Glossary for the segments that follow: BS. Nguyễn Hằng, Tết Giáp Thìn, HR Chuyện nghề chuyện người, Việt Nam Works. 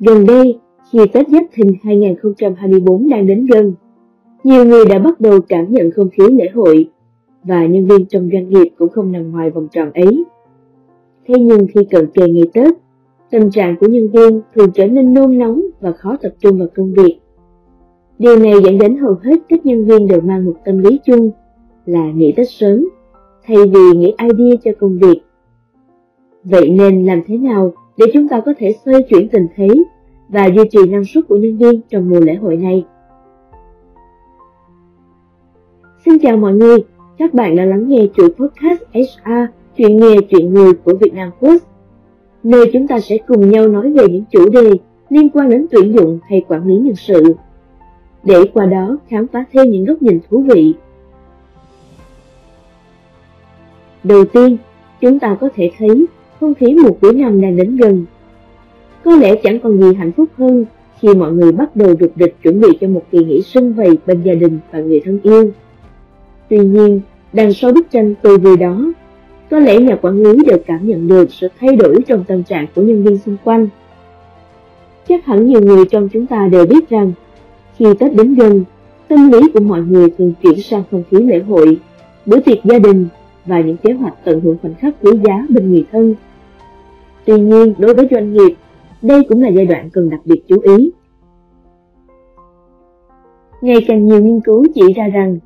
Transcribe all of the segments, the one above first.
Gần đây, khi Tết Giáp Thìn 2024 đang đến gần, nhiều người đã bắt đầu cảm nhận không khí lễ hội và nhân viên trong doanh nghiệp cũng không nằm ngoài vòng tròn ấy. Thế nhưng khi cận kề ngày Tết, tâm trạng của nhân viên thường trở nên nôn nóng và khó tập trung vào công việc. Điều này dẫn đến hầu hết các nhân viên đều mang một tâm lý chung là nghỉ Tết sớm, thay vì nghĩ idea cho công việc. Vậy nên làm thế nào để chúng ta có thể xoay chuyển tình thế và duy trì năng suất của nhân viên trong mùa lễ hội này? Xin chào mọi người, các bạn đã lắng nghe chuỗi podcast HR Chuyện nghề chuyện người của Việt Nam Works, nơi chúng ta sẽ cùng nhau nói về những chủ đề liên quan đến tuyển dụng hay quản lý nhân sự, để qua đó khám phá thêm những góc nhìn thú vị. Đầu tiên, chúng ta có thể thấy không khí mùa cuối năm đang đến gần. Có lẽ chẳng còn gì hạnh phúc hơn khi mọi người bắt đầu dục dịch chuẩn bị cho một kỳ nghỉ sum vầy bên gia đình và người thân yêu. Tuy nhiên, đằng sau bức tranh tươi vui đó, có lẽ nhà quản lý đều cảm nhận được sự thay đổi trong tâm trạng của nhân viên xung quanh. Chắc hẳn nhiều người trong chúng ta đều biết rằng, khi Tết đến gần, tâm lý của mọi người thường chuyển sang không khí lễ hội, bữa tiệc gia đình và những kế hoạch tận hưởng khoảnh khắc quý giá bên người thân. Tuy nhiên, đối với doanh nghiệp, đây cũng là giai đoạn cần đặc biệt chú ý. Ngày càng nhiều nghiên cứu chỉ ra rằng,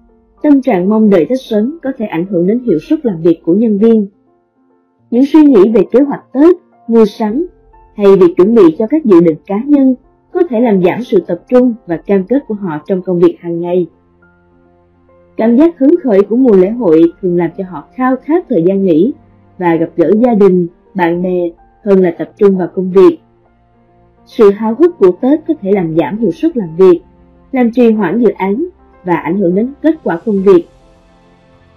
tâm trạng mong đợi Tết sớm có thể ảnh hưởng đến hiệu suất làm việc của nhân viên. Những suy nghĩ về kế hoạch Tết, mua sắm hay việc chuẩn bị cho các dự định cá nhân có thể làm giảm sự tập trung và cam kết của họ trong công việc hàng ngày. Cảm giác hứng khởi của mùa lễ hội thường làm cho họ khao khát thời gian nghỉ và gặp gỡ gia đình, bạn bè hơn là tập trung vào công việc. Sự háo hức của Tết có thể làm giảm hiệu suất làm việc, làm trì hoãn dự án và ảnh hưởng đến kết quả công việc.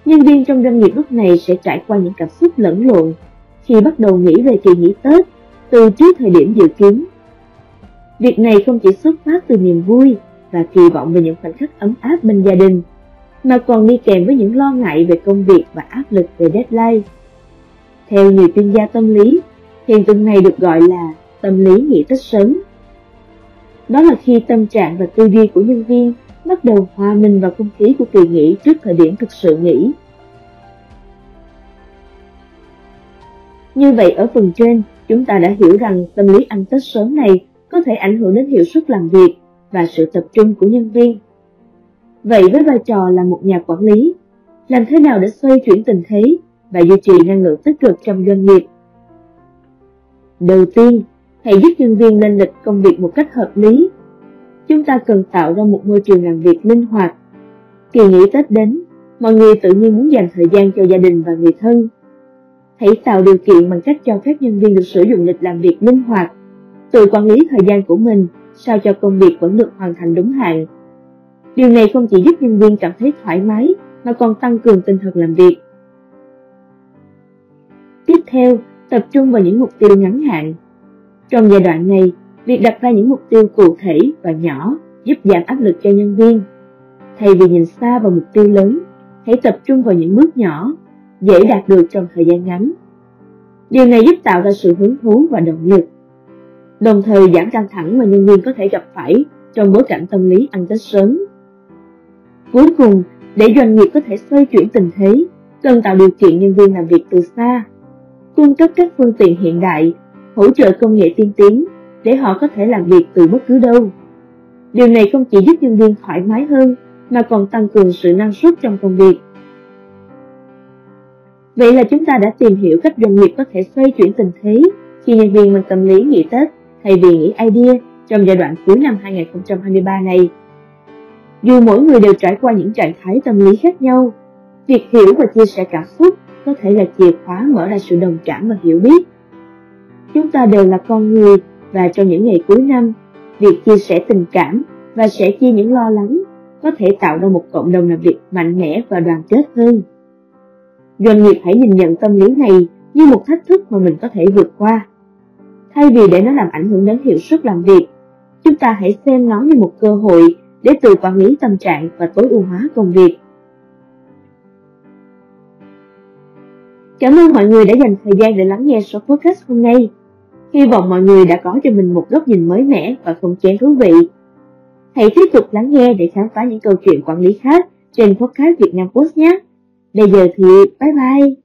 Nhân viên trong doanh nghiệp lúc này sẽ trải qua những cảm xúc lẫn lộn khi bắt đầu nghĩ về kỳ nghỉ Tết từ trước thời điểm dự kiến. Việc này không chỉ xuất phát từ niềm vui và kỳ vọng về những khoảnh khắc ấm áp bên gia đình, mà còn đi kèm với những lo ngại về công việc và áp lực về deadline. Theo nhiều chuyên gia tâm lý, hiện tượng này được gọi là tâm lý nghỉ Tết sớm. Đó là khi tâm trạng và tư duy của nhân viên bắt đầu hòa mình vào không khí của kỳ nghỉ trước thời điểm thực sự nghỉ. Như vậy, ở phần trên, chúng ta đã hiểu rằng tâm lý ăn Tết sớm này có thể ảnh hưởng đến hiệu suất làm việc và sự tập trung của nhân viên. Vậy với vai trò là một nhà quản lý, làm thế nào để xoay chuyển tình thế và duy trì năng lượng tích cực trong doanh nghiệp? Đầu tiên, hãy giúp nhân viên lên lịch công việc một cách hợp lý. Chúng ta cần tạo ra một môi trường làm việc linh hoạt. Kỳ nghỉ Tết đến, mọi người tự nhiên muốn dành thời gian cho gia đình và người thân. Hãy tạo điều kiện bằng cách cho phép nhân viên được sử dụng lịch làm việc linh hoạt, tự quản lý thời gian của mình sao cho công việc vẫn được hoàn thành đúng hạn. Điều này không chỉ giúp nhân viên cảm thấy thoải mái mà còn tăng cường tinh thần làm việc. Tiếp theo, tập trung vào những mục tiêu ngắn hạn. Trong giai đoạn này, việc đặt ra những mục tiêu cụ thể và nhỏ giúp giảm áp lực cho nhân viên. Thay vì nhìn xa vào mục tiêu lớn, hãy tập trung vào những bước nhỏ, dễ đạt được trong thời gian ngắn. Điều này giúp tạo ra sự hứng thú và động lực, đồng thời giảm căng thẳng mà nhân viên có thể gặp phải trong bối cảnh tâm lý ăn Tết sớm. Cuối cùng, để doanh nghiệp có thể xoay chuyển tình thế, cần tạo điều kiện nhân viên làm việc từ xa, cung cấp các phương tiện hiện đại, hỗ trợ công nghệ tiên tiến để họ có thể làm việc từ bất cứ đâu. Điều này không chỉ giúp nhân viên thoải mái hơn mà còn tăng cường sự năng suất trong công việc. Vậy là chúng ta đã tìm hiểu cách doanh nghiệp có thể xoay chuyển tình thế khi nhân viên mang tâm lý nghỉ Tết thay vì nghỉ idea trong giai đoạn cuối năm 2023 này. Dù mỗi người đều trải qua những trạng thái tâm lý khác nhau, việc hiểu và chia sẻ cảm xúc có thể là chìa khóa mở ra sự đồng cảm và hiểu biết. Chúng ta đều là con người, và trong những ngày cuối năm, việc chia sẻ tình cảm và sẻ chia những lo lắng có thể tạo ra một cộng đồng làm việc mạnh mẽ và đoàn kết hơn. Doanh nghiệp hãy nhìn nhận tâm lý này như một thách thức mà mình có thể vượt qua. Thay vì để nó làm ảnh hưởng đến hiệu suất làm việc, chúng ta hãy xem nó như một cơ hội để tự quản lý tâm trạng và tối ưu hóa công việc. Cảm ơn mọi người đã dành thời gian để lắng nghe số podcast hôm nay. Hy vọng mọi người đã có cho mình một góc nhìn mới mẻ và không chán thú vị. Hãy tiếp tục lắng nghe để khám phá những câu chuyện quản lý khác trên podcast Việt Nam Works nhé. Bây giờ thì bye bye!